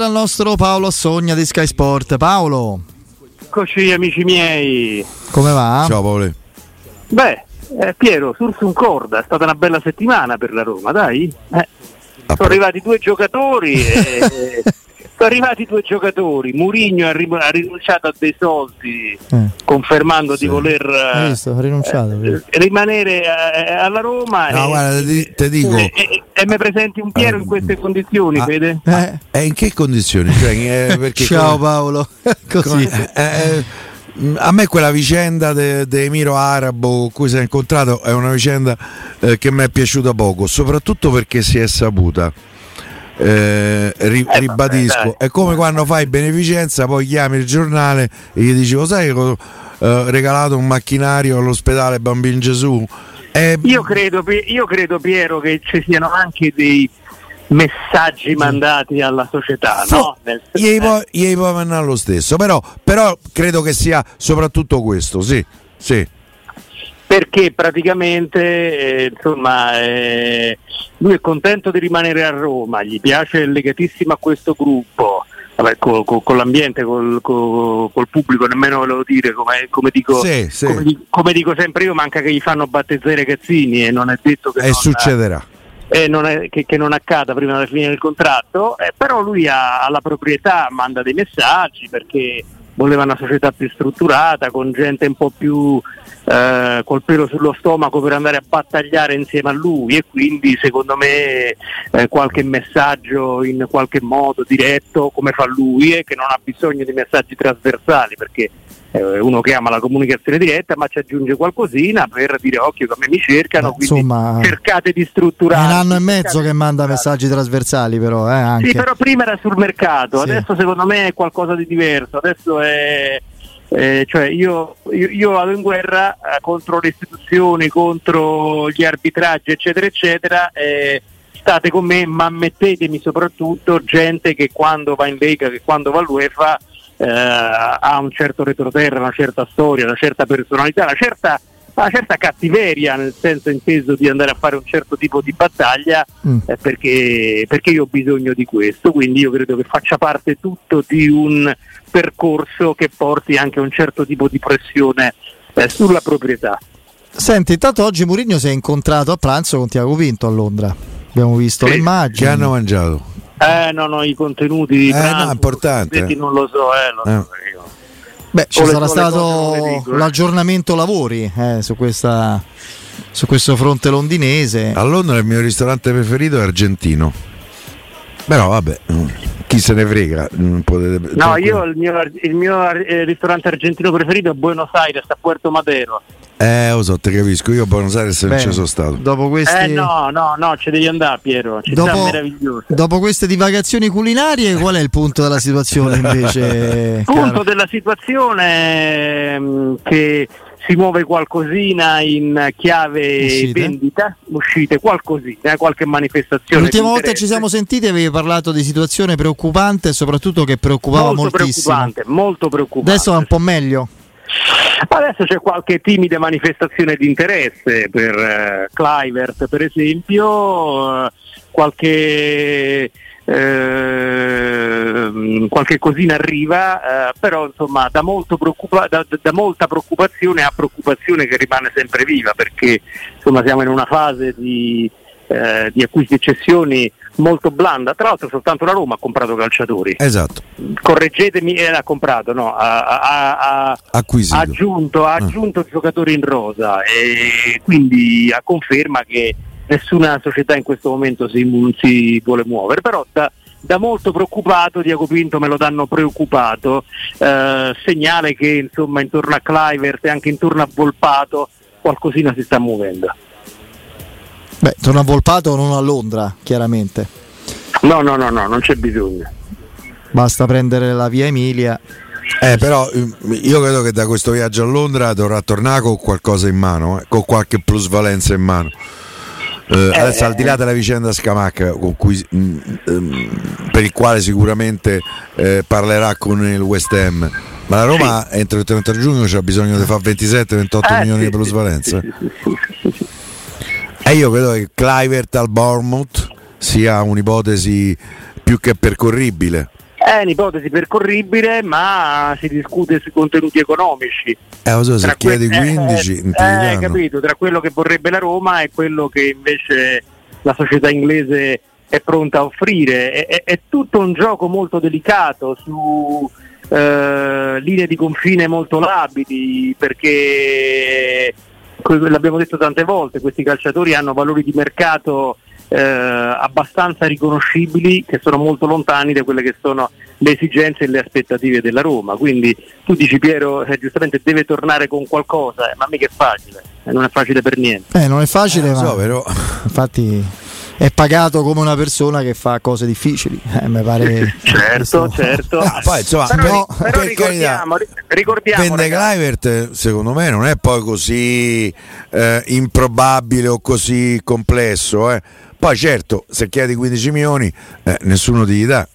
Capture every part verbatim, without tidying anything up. Dal nostro Paolo Assogna di Sky Sport. Paolo, eccoci amici miei. Come va? Ciao Paolo. Beh, eh, Piero, sul Concorda è stata una bella settimana per la Roma, dai. Eh, sono arrivati due giocatori. eh, sono arrivati due giocatori. Mourinho ha, rim- ha rinunciato a dei soldi, eh. confermando sì. di voler eh, visto, ha rinunciato, eh, rimanere eh, alla Roma. No, e, guarda, ti, te dico. E, e, e mi presenti un Piero ah, in queste condizioni, ah, Fede? E eh, eh, in che condizioni? Cioè, eh, ciao come, Paolo. Così. Come, eh, a me quella vicenda di Emiro Arabo con cui si è incontrato è una vicenda eh, che mi è piaciuta poco, soprattutto perché si è saputa. Eh, ri, eh, ribadisco vabbè, è come quando fai beneficenza, poi chiami il giornale e gli dici: sai che ho eh, regalato un macchinario all'ospedale Bambin Gesù? Eh, io, credo, io credo Piero che ci siano anche dei messaggi mandati alla società, sì, no? Ieri poi eh. può andare lo stesso, però, però credo che sia soprattutto questo, sì, sì. Perché praticamente eh, insomma eh, lui è contento di rimanere a Roma, gli piace, è legatissimo a questo gruppo, vabbè, con, con, con l'ambiente, col, col, col pubblico nemmeno ve lo dire, come, come, dico, sì, sì. Come, come dico sempre io, manca che gli fanno battezzare i cazzini e non è detto che e non, succederà eh, non è, che, che non accada prima della fine del contratto, eh, però lui ha, alla proprietà manda dei messaggi perché voleva una società più strutturata, con gente un po' più eh, col pelo sullo stomaco per andare a battagliare insieme a lui, e quindi secondo me eh, qualche messaggio in qualche modo diretto come fa lui, e che non ha bisogno di messaggi trasversali perché eh, uno che ama la comunicazione diretta, ma ci aggiunge qualcosina per dire: occhio che a me mi cercano, ma quindi insomma, cercate di strutturare. È un anno e mezzo che manda messaggi trasversali, però eh, anche. Sì, però prima era sul mercato, sì. Adesso secondo me è qualcosa di diverso, adesso è Eh, eh, cioè io, io, io vado in guerra eh, contro le istituzioni, contro gli arbitraggi eccetera eccetera, eh, state con me ma mettetemi soprattutto gente che quando va in Lega, che quando va all'UEFA eh, ha un certo retroterra, una certa storia, una certa personalità, una certa, una certa cattiveria, nel senso inteso di andare a fare un certo tipo di battaglia, mm. eh, perché, perché io ho bisogno di questo, quindi io credo che faccia parte tutto di un percorso che porti anche a un certo tipo di pressione eh, sulla proprietà. Senti, intanto oggi Mourinho si è incontrato a pranzo con Tiago Pinto a Londra, abbiamo visto sì. le immagini. Che hanno mangiato? Eh no, no, i contenuti di eh, pranzo, no, importante. Non lo so, eh, lo eh. so io. Beh, ci sarà stato l'aggiornamento lavori eh, su, questa, su questo fronte londinese. A Londra il mio ristorante preferito è argentino, però vabbè, chi se ne frega. Potete, no, io il mio, il mio eh, ristorante argentino preferito è Buenos Aires, a Puerto Madero. Eh, lo so, te capisco, io a Buenos Aires non ci sono stato. Dopo queste... Eh no, no, no, ci devi andare Piero, ci dopo, sta meraviglioso. Dopo queste divagazioni culinarie, qual è il punto della situazione invece? Il punto della situazione che si muove qualcosina in chiave uscite. vendita, uscite, qualcosina, qualche manifestazione. L'ultima volta ci siamo sentiti avevi parlato di situazione preoccupante, soprattutto che preoccupava molto moltissimo. Preoccupante, molto preoccupante. Adesso è un po' meglio. Adesso c'è qualche timida manifestazione di interesse per eh, Kluivert per esempio, eh, qualche eh, qualche cosina arriva, eh, però insomma da, molto preoccupa- da, da molta preoccupazione a preoccupazione che rimane sempre viva, perché insomma siamo in una fase di, eh, di acquisti e cessioni molto blanda, tra l'altro soltanto la Roma ha comprato calciatori, esatto, correggetemi, eh, l'ha comprato, no, ha, ha, ha, ha aggiunto, ha aggiunto ah. giocatori in rosa, e quindi a conferma che nessuna società in questo momento si, si vuole muovere, però da, da molto preoccupato Tiago Pinto me lo danno preoccupato, eh, segnale che insomma intorno a Kluivert e anche intorno a Volpato qualcosina si sta muovendo. Beh, torna a Volpato, non a Londra, chiaramente. No, no, no, no, non c'è bisogno. basta prendere la via Emilia. Eh, però io credo che da questo viaggio a Londra dovrà tornare con qualcosa in mano, eh, con qualche plusvalenza in mano. Eh, adesso, al di là della vicenda Scamacca, con cui, mh, mh, per il quale sicuramente eh, parlerà con il West Ham, ma la Roma sì. entro il trenta giugno c'ha bisogno di fare ventisette ventotto eh, milioni sì, di plusvalenza. Sì, sì, sì, sì, sì. E io credo che Kluivert al Bournemouth sia un'ipotesi più che percorribile. È un'ipotesi percorribile, ma si discute sui contenuti economici. Eh, lo so, se chiedi que- quindici Eh, eh, eh capito, tra quello che vorrebbe la Roma e quello che invece la società inglese è pronta a offrire. È, è, è tutto un gioco molto delicato su eh, linee di confine molto labili, perché l'abbiamo detto tante volte, questi calciatori hanno valori di mercato eh, abbastanza riconoscibili, che sono molto lontani da quelle che sono le esigenze e le aspettative della Roma. Quindi tu dici, Piero, eh, giustamente deve tornare con qualcosa, eh, ma mica è facile, eh, non è facile per niente. Eh, non è facile, eh, ma so, però... infatti è pagato come una persona che fa cose difficili, eh, mi pare. Certo, questo... certo. Ah, poi, insomma, però, no, però ricordiamo, ricordiamo Vende Kluivert, secondo me non è poi così eh, improbabile o così complesso, eh. Poi certo, se chiedi quindici milioni eh, nessuno ti dà,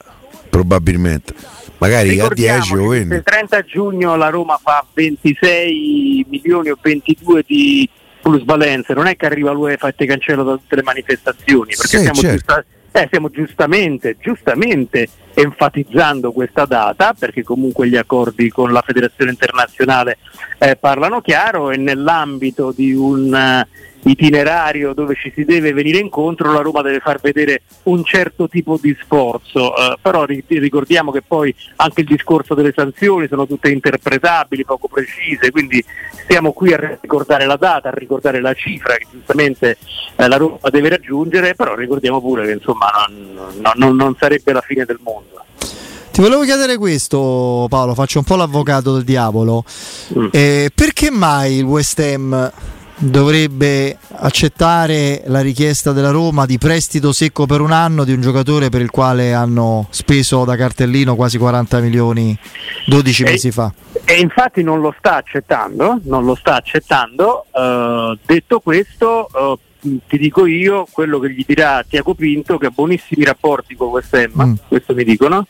probabilmente. Magari a dieci o venti. Il trenta giugno la Roma fa ventisei milioni o ventidue di plusvalenze, non è che arriva l'UEFA e te cancella da tutte le manifestazioni, perché sì, stiamo, certo. giusta, eh, stiamo giustamente giustamente enfatizzando questa data, perché comunque gli accordi con la Federazione Internazionale eh, parlano chiaro, e nell'ambito di un uh, itinerario dove ci si deve venire incontro la Roma deve far vedere un certo tipo di sforzo, uh, però ri- ricordiamo che poi anche il discorso delle sanzioni sono tutte interpretabili, poco precise, quindi siamo qui a ricordare la data, a ricordare la cifra che giustamente eh, la Roma deve raggiungere, però ricordiamo pure che insomma non, non, non sarebbe la fine del mondo. Ti volevo chiedere questo, Paolo, faccio un po' l'avvocato del diavolo, mm. eh, perché mai il West Ham dovrebbe accettare la richiesta della Roma di prestito secco per un anno di un giocatore per il quale hanno speso da cartellino quasi quaranta milioni dodici mesi e, fa? E infatti non lo sta accettando, non lo sta accettando. Uh, detto questo, uh, ti dico io quello che gli dirà Tiago Pinto, che ha buonissimi rapporti con West Ham, mm. questo mi dicono,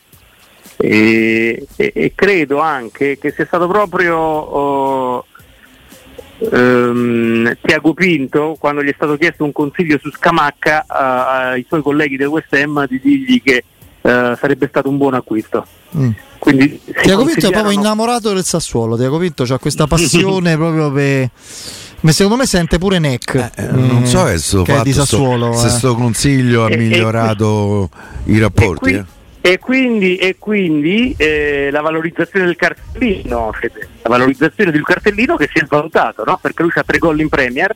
e, e, e credo anche che sia stato proprio... Uh, Um, Tiago Pinto, quando gli è stato chiesto un consiglio su Scamacca, uh, ai suoi colleghi del West Ham di dirgli che uh, sarebbe stato un buon acquisto. mm. Quindi, Tiago Pinto è proprio innamorato del Sassuolo. Tiago Pinto c'ha questa passione proprio per... ma secondo me sente pure Neck, eh, eh, non so che, sto che fatto, è di Sassuolo, sto, eh. se sto consiglio ha e, migliorato e, i rapporti, e, qui, eh. e quindi, e quindi eh, la valorizzazione del cartellino, la valorizzazione di un cartellino che si è valutato, no? Perché lui ha tre gol in Premier,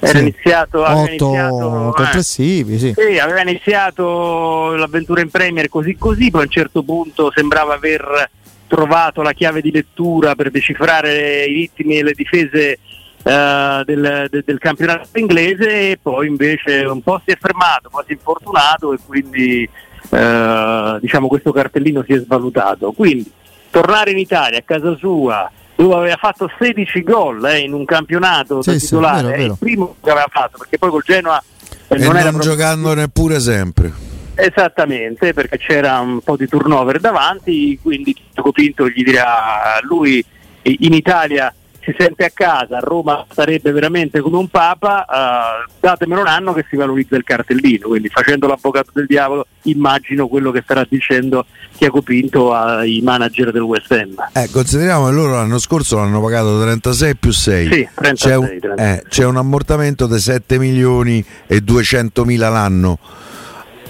era sì. iniziato, aveva iniziato complessivi, eh, sì. Sì, aveva iniziato l'avventura in Premier così così, poi a un certo punto sembrava aver trovato la chiave di lettura per decifrare i ritmi e le difese uh, del, de, del campionato inglese, e poi invece un po' si è fermato, poi si è infortunato, e quindi uh, diciamo questo cartellino si è svalutato. Quindi tornare in Italia, a casa sua, dove aveva fatto sedici gol eh, in un campionato sì, da titolare, sì, vero, vero. È il primo che aveva fatto, perché poi col Genoa eh, non, non era giocando neppure sempre. Esattamente, perché c'era un po' di turnover davanti, quindi Tiago Pinto gli dirà, lui in Italia si sente a casa, a Roma sarebbe veramente come un papa, eh, datemelo un anno che si valorizza il cartellino. Quindi, facendo l'avvocato del diavolo, immagino quello che starà dicendo Tiago Pinto ai manager del West Ham. Eh, consideriamo che loro l'anno scorso l'hanno pagato trentasei più sei Sì, trentasei, c'è, un, trentasei. Eh, c'è un ammortamento di sette milioni e duecentomila l'anno.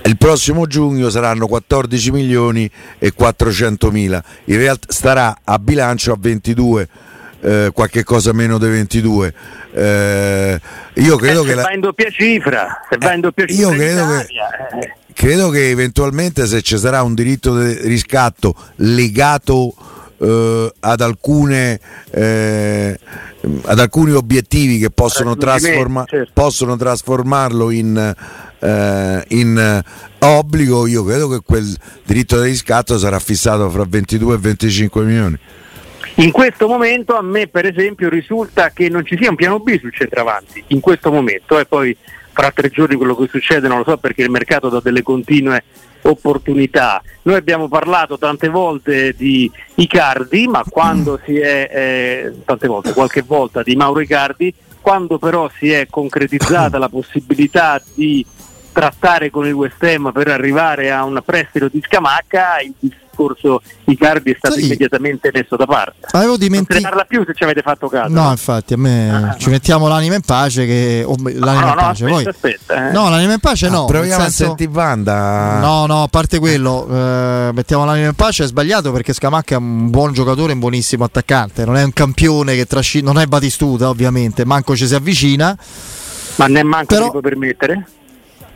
Il prossimo giugno saranno quattordici milioni e quattrocentomila In realtà starà a bilancio a ventidue Eh, qualche cosa meno dei ventidue eh, io credo eh, che se la... va in doppia cifra, se eh, va in doppia cifra io credo che, eh. credo che eventualmente, se ci sarà un diritto di riscatto legato eh, ad alcune eh, ad alcuni obiettivi che possono, trasforma- certo. possono trasformarlo in eh, in obbligo, io credo che quel diritto di riscatto sarà fissato fra ventidue e venticinque milioni. In questo momento a me per esempio risulta che non ci sia un piano B sul centravanti, in questo momento, e poi fra tre giorni quello che succede non lo so, perché il mercato dà delle continue opportunità. Noi abbiamo parlato tante volte di Icardi, ma quando si è eh, tante volte, qualche volta di Mauro Icardi, quando però si è concretizzata la possibilità di trattare con il West Ham per arrivare a un prestito di Scamacca, il discorso Icardi è stato sì. immediatamente messo da parte. Avevo dimenticato. Non se ne parla più, se ci avete fatto caso. No, no? Infatti a me ah, ci no. mettiamo l'anima in pace che oh, l'anima ah, no, in pace. No, Poi... aspetta, eh. no, l'anima in pace no. Ah, proviamo senso... a sentire Vanda. No, no, a parte quello, eh, mettiamo l'anima in pace, è sbagliato perché Scamacca è un buon giocatore, un buonissimo attaccante, non è un campione che trascina, non è Batistuta ovviamente, manco ci si avvicina. Ma neanche però... si può permettere?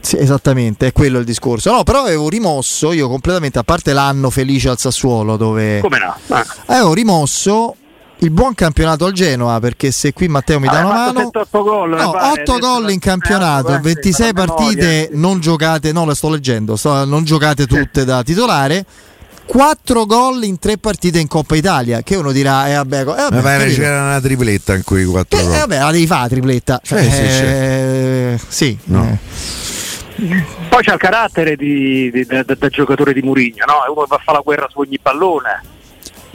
Sì, esattamente, è quello il discorso. No, però avevo rimosso io completamente, a parte l'anno felice al Sassuolo dove come no? Ah. Avevo rimosso il buon campionato al Genoa, perché se qui Matteo mi dà ah, una mano otto gol, no, otto gol in campionato, eh, ventisei partite memoria, sì. non giocate, no, la sto leggendo, sto, non giocate tutte sì. da titolare, quattro gol in tre partite in Coppa Italia, che uno dirà eh, vabbè, eh, vabbè, vabbè c'era una tripletta in cui quattro eh, gol. Eh, vabbè, la devi fare tripletta, cioè, eh, sì, eh, sì no eh. Poi c'ha il carattere di, di, da, da, da giocatore di Mourinho, no? È uno che va a fare la guerra su ogni pallone.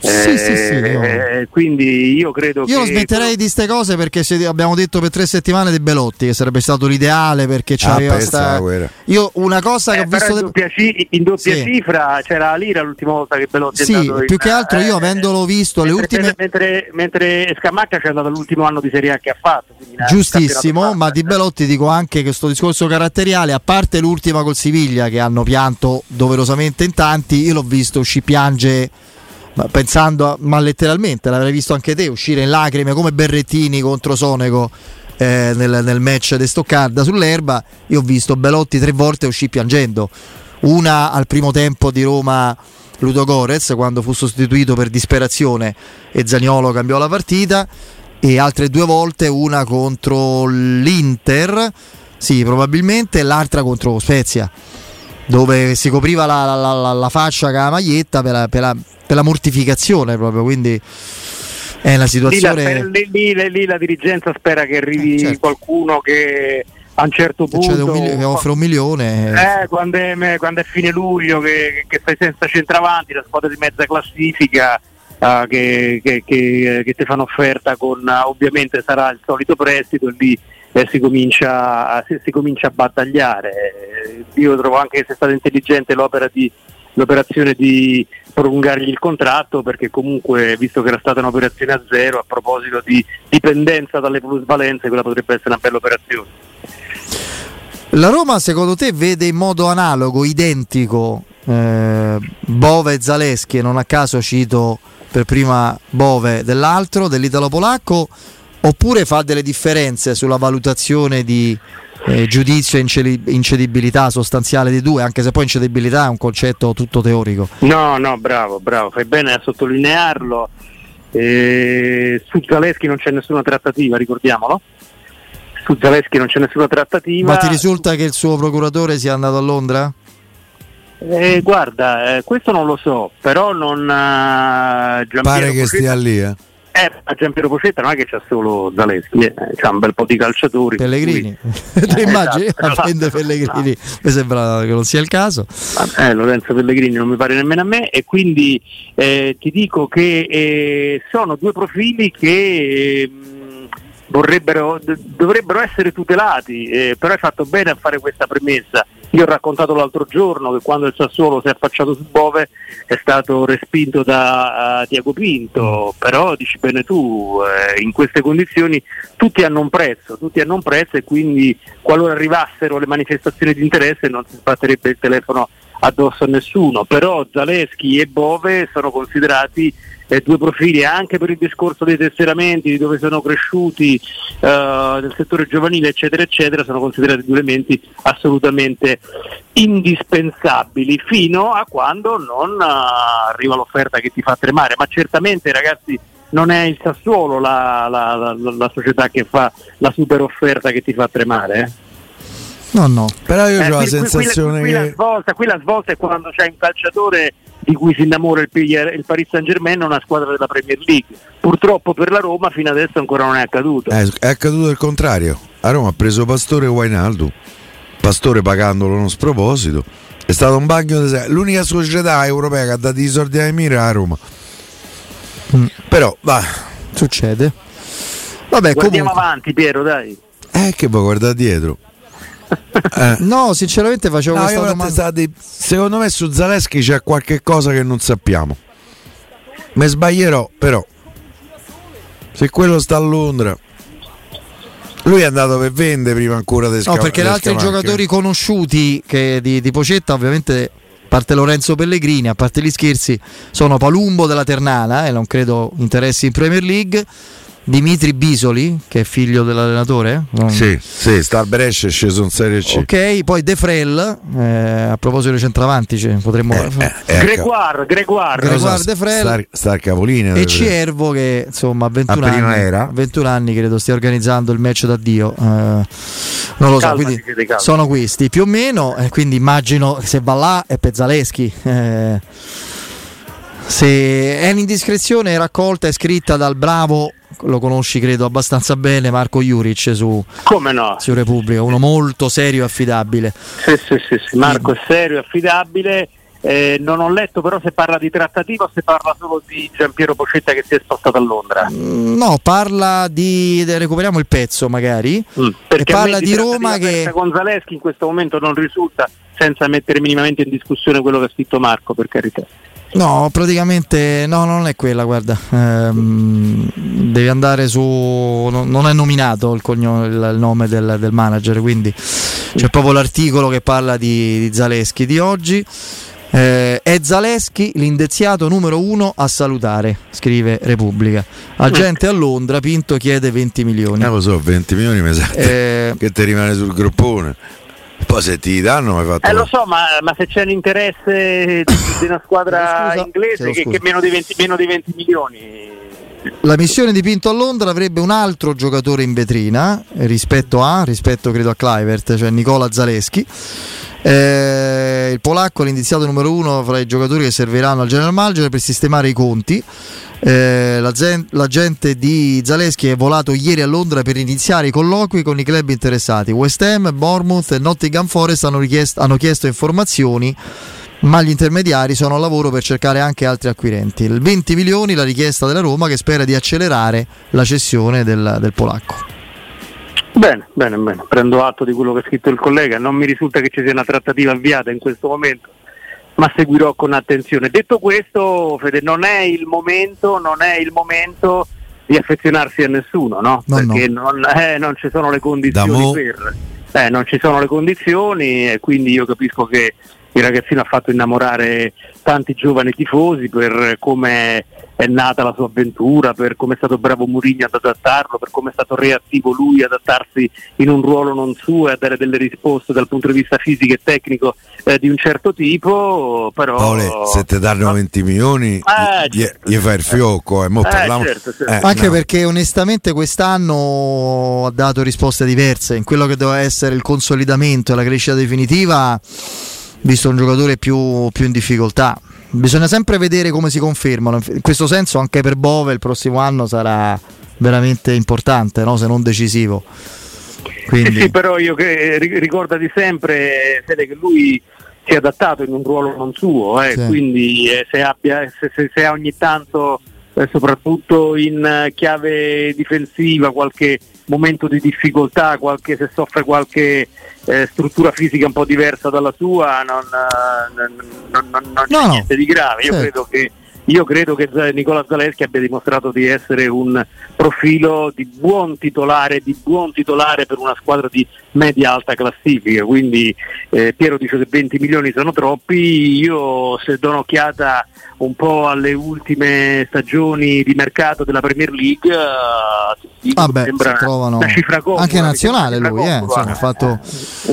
Sì, eh, sì, sì, no. eh, quindi io credo io che... smetterei di ste cose, perché se abbiamo detto per tre settimane di Belotti che sarebbe stato l'ideale, perché c'aveva ah, sta... io una cosa eh, che ho visto in doppia, ci... in doppia sì. cifra c'era la lira l'ultima volta che Belotti sì, è andato in... più che altro io avendolo visto eh, le mentre, ultime mentre, mentre Scamacca c'è andato l'ultimo anno di Serie A che ha fatto, giustissimo, ma di Belotti dico anche che sto discorso caratteriale, a parte l'ultima col Siviglia che hanno pianto doverosamente in tanti, io l'ho visto usci piange ma pensando a, ma letteralmente l'avrei visto anche te uscire in lacrime come Berrettini contro Sonego eh, nel, nel match di Stoccarda sull'erba. Io ho visto Belotti tre volte uscì piangendo, una al primo tempo di Roma Ludogorez quando fu sostituito per disperazione e Zaniolo cambiò la partita, e altre due volte, una contro l'Inter sì probabilmente, l'altra contro Spezia dove si copriva la, la, la, la faccia con la maglietta per la, per, la, per la mortificazione proprio, quindi è una situazione lì, lì, lì, lì la dirigenza spera che arrivi eh, certo. qualcuno che a un certo punto cioè, un milione, che offre un milione eh, quando, è, quando è fine luglio che, che stai senza centravanti, la squadra di mezza classifica uh, che, che, che, che ti fanno offerta con uh, ovviamente sarà il solito prestito, e lì Eh, si, comincia a, si, si comincia a battagliare. Io trovo anche che sia stata intelligente l'opera di, l'operazione di prolungargli il contratto, perché comunque visto che era stata un'operazione a zero, a proposito di dipendenza dalle plusvalenze, quella potrebbe essere una bella operazione. La Roma secondo te vede in modo analogo, identico eh, Bove e Zalewski, non a caso cito per prima Bove dell'altro, dell'italo-polacco, oppure fa delle differenze sulla valutazione di eh, giudizio e incedibilità sostanziale dei due, anche se poi incedibilità è un concetto tutto teorico. No, no, bravo, bravo, fai bene a sottolinearlo. Eh, su Zalewski non c'è nessuna trattativa, ricordiamolo. Su Zalewski non c'è nessuna trattativa. Ma ti risulta che il suo procuratore sia andato a Londra? Eh, guarda, eh, questo non lo so, però non... Eh, pare che stia lì, eh. Eh, a Giampiero Pocetta non è che c'è solo Zalewski, eh, c'è un bel po' di calciatori. Pellegrini, ti immagini? Prende Pellegrini, no. Mi sembra che non sia il caso. Eh, Lorenzo Pellegrini non mi pare nemmeno a me, e quindi eh, ti dico che eh, sono due profili che eh, vorrebbero, d- dovrebbero essere tutelati, eh, però hai fatto bene a fare questa premessa. Io ho raccontato l'altro giorno che quando il Sassuolo si è affacciato su Bove è stato respinto da uh, Tiago Pinto, però dici bene tu, eh, in queste condizioni tutti hanno un prezzo, tutti hanno un prezzo, e quindi qualora arrivassero le manifestazioni di interesse non si sbatterebbe il telefono addosso a nessuno, però Zalewski e Bove sono considerati eh, due profili anche per il discorso dei tesseramenti, di dove sono cresciuti eh, nel settore giovanile eccetera eccetera, sono considerati due elementi assolutamente indispensabili fino a quando non eh, arriva l'offerta che ti fa tremare, ma certamente ragazzi non è il Sassuolo la, la, la, la società che fa la super offerta che ti fa tremare, eh? No, no, però io eh, ho qui, la sensazione qui, qui, qui che... La svolta, qui la svolta è quando c'è un calciatore di cui si innamora il, il Paris Saint-Germain, una squadra della Premier League. Purtroppo per la Roma fino adesso ancora non è accaduto. È, è accaduto il contrario. A Roma ha preso Pastore e Wijnaldum, Pastore pagandolo uno sproposito. È stato un bagno di se... L'unica società europea che ha dato i soldi a Emiro è a Roma. Mm. Però, va, succede. Vabbè, guardiamo comunque avanti, Piero, dai. Eh, che vuoi guardare dietro? Eh. No, sinceramente facevo no, questa domanda. Stati, secondo me su Zalewski c'è qualche cosa che non sappiamo. Me sbaglierò, però se quello sta a Londra, lui è andato per vendere prima ancora di Scamacca. No, perché gli altri giocatori conosciuti che di, di Pocetta, ovviamente, a parte Lorenzo Pellegrini, a parte gli scherzi, sono Palumbo della Ternana e eh, non credo interessi in Premier League. Dimitri Bisoli, che è figlio dell'allenatore, no? Sì, sì, sta al Brescia, è sceso in Serie C. Ok, poi Defrel, eh, a proposito dei centravanti, cioè, potremmo eh, eh, Gregoire, Gregoire, Gregoire Defrel, sta al capolino. E Ciervo che insomma a ventuno anni, era. ventuno anni credo stia organizzando il match d'addio, eh, non lo so, quindi sono questi più o meno, eh, quindi immagino se va là è Pezzaleschi. Eh, se è un'indiscrezione raccolta e scritta dal bravo, lo conosci credo abbastanza bene, Marco Juric su, come no? Su Repubblica, uno molto serio e affidabile. Sì, sì, sì, sì. Marco è serio e affidabile, eh, non ho letto però se parla di trattativa o se parla solo di Giampiero Pocetta che si è spostato a Londra. Mm, no, parla di, recuperiamo il pezzo magari, mm, perché e parla di, di Roma che con Zalewski in questo momento non risulta, senza mettere minimamente in discussione quello che ha scritto Marco, per carità. No, praticamente no, non è quella, guarda, ehm, devi andare su, no, non è nominato il, cognome, il nome del, del manager, quindi c'è proprio l'articolo che parla di, di Zalewski di oggi, eh, è Zalewski l'indeziato numero uno a salutare, scrive Repubblica, agente a Londra, Pinto chiede venti milioni. Eh lo so, venti milioni mi sa, eh, che ti rimane sul groppone. Poi se ti danno hai fatto... Eh lo so, ma, ma se c'è un interesse di, di una squadra scusa, inglese che, che meno, di venti, meno di venti milioni. La missione di Pinto a Londra avrebbe un altro giocatore in vetrina rispetto a, rispetto credo a Kluivert, cioè Nicola Zalewski, eh, il polacco è l'indiziato numero uno fra i giocatori che serviranno al general manager per sistemare i conti. Eh, l'agente di Zalewski è volato ieri a Londra per iniziare i colloqui con i club interessati. West Ham, Bournemouth e Nottingham Forest hanno, richiesto, hanno chiesto informazioni, ma gli intermediari sono al lavoro per cercare anche altri acquirenti. Il venti milioni la richiesta della Roma, che spera di accelerare la cessione del, del polacco. Bene, bene, bene, prendo atto di quello che ha scritto il collega, non mi risulta che ci sia una trattativa avviata in questo momento, ma seguirò con attenzione. Detto questo, Fede, non è il momento, non è il momento di affezionarsi a nessuno, no? No, perché no. Non, eh, non ci sono le condizioni per, eh, non ci sono le condizioni, e quindi io capisco che il ragazzino ha fatto innamorare tanti giovani tifosi per come è nata la sua avventura, per come è stato bravo Mourinho ad adattarlo, per come è stato reattivo lui ad adattarsi in un ruolo non suo e a dare delle risposte dal punto di vista fisico e tecnico, eh, di un certo tipo. Però Paole, se te danno ma... venti milioni eh, gli, certo. gli fai il fiocco, eh. Mo eh, parliamo... certo, certo. Eh, anche no. Perché onestamente quest'anno ha dato risposte diverse in quello che doveva essere il consolidamento e la crescita definitiva. Visto un giocatore più, più in difficoltà, bisogna sempre vedere come si confermano. In questo senso anche per Bove il prossimo anno sarà veramente importante, no? Se non decisivo. Quindi... Sì, sì, però io che ricordati sempre, Fede, che lui si è adattato in un ruolo non suo, eh? Sì. Quindi eh, se, abbia, se, se, se ogni tanto, eh, soprattutto in chiave difensiva, qualche momento di difficoltà, qualche, se soffre qualche eh, struttura fisica un po' diversa dalla sua, non, uh, non, non, non no, c'è niente di grave. Io, sì. credo che, io credo che Nicola Zalewski abbia dimostrato di essere un profilo di buon titolare, di buon titolare per una squadra di media-alta classifica. Quindi eh, Piero dice che venti milioni sono troppi. Io, se do un'occhiata un po' alle ultime stagioni di mercato della Premier League, uh, vabbè, sembra trovano una cifra comoda, anche nazionale lui, comoda, eh, insomma, eh. Fatto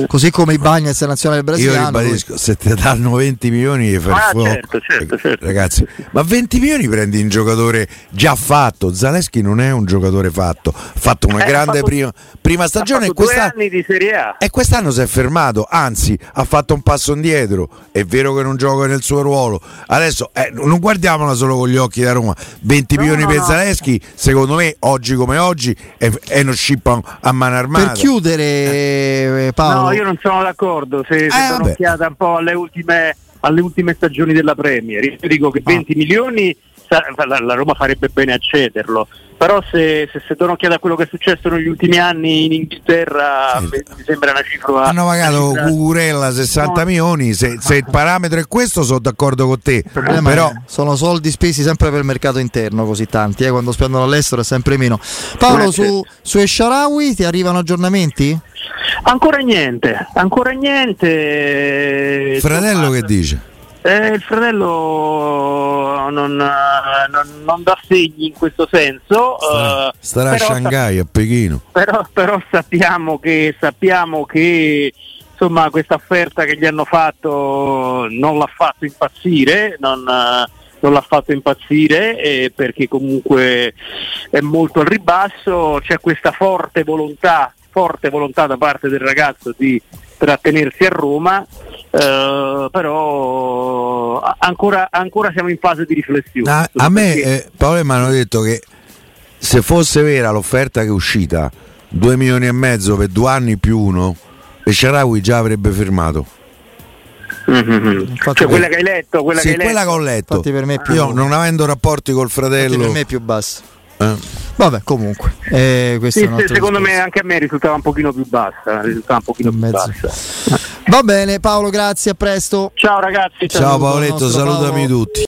così come i Bagnas nazionale brasiliano. Io ribadisco, se ti danno venti milioni per ah, fuoco, certo, certo, certo. Ragazzi, ma venti milioni prendi un giocatore già fatto. Zalewski non è un giocatore fatto, ha fatto una eh, grande fatto, prima, prima stagione, questa, di Serie A. E quest'anno si è fermato, anzi ha fatto un passo indietro. È vero che non gioca nel suo ruolo. Adesso eh, non guardiamola solo con gli occhi da Roma. venti milioni no, per no. Zalewski, secondo me oggi come oggi è, è uno scippo a mano armata. Per chiudere eh. Paolo. No, io non sono d'accordo. Se, eh, se sono occhiata un po' alle ultime, alle ultime stagioni della Premier, io dico che venti ah. milioni la, la Roma farebbe bene a cederlo. Però se, se, se do un'occhiata a quello che è successo negli ultimi anni in Inghilterra, sì, mi sembra una cifra. Hanno pagato Cucurella sessanta no. milioni, se, se il parametro è questo sono d'accordo con te. Però, però sono soldi spesi sempre per il mercato interno così tanti, eh? Quando spendono all'estero è sempre meno. Paolo, su, su Esharawi ti arrivano aggiornamenti? Ancora niente, ancora niente. Fratello che dice? Eh, il fratello non, non, non dà segni in questo senso. Starà, uh, starà a Shanghai, a Pechino. Però, però sappiamo che sappiamo che insomma questa offerta che gli hanno fatto non l'ha fatto impazzire. Non, non l'ha fatto impazzire eh, perché comunque è molto al ribasso. C'è questa forte volontà, forte volontà da parte del ragazzo di trattenersi a Roma. Uh, però ancora, ancora siamo in fase di riflessione. Ah, a me eh, Paolo mi hanno detto che se fosse vera l'offerta che è uscita, due milioni e mezzo per due anni più uno, Esharawi già avrebbe firmato. Mm-hmm. Cioè per... quella che hai letto, quella, sì, che, hai quella letto. che ho letto. Infatti per me più... Io non avendo rapporti col fratello, infatti per me è più basso. Eh. Vabbè, comunque, eh, sì, è secondo me anche a me risultava un pochino più bassa, risultava un pochino più bassa. Va bene, Paolo, grazie, a presto. Ciao ragazzi. Ciao Paoletto, salutami Paolo. Tutti.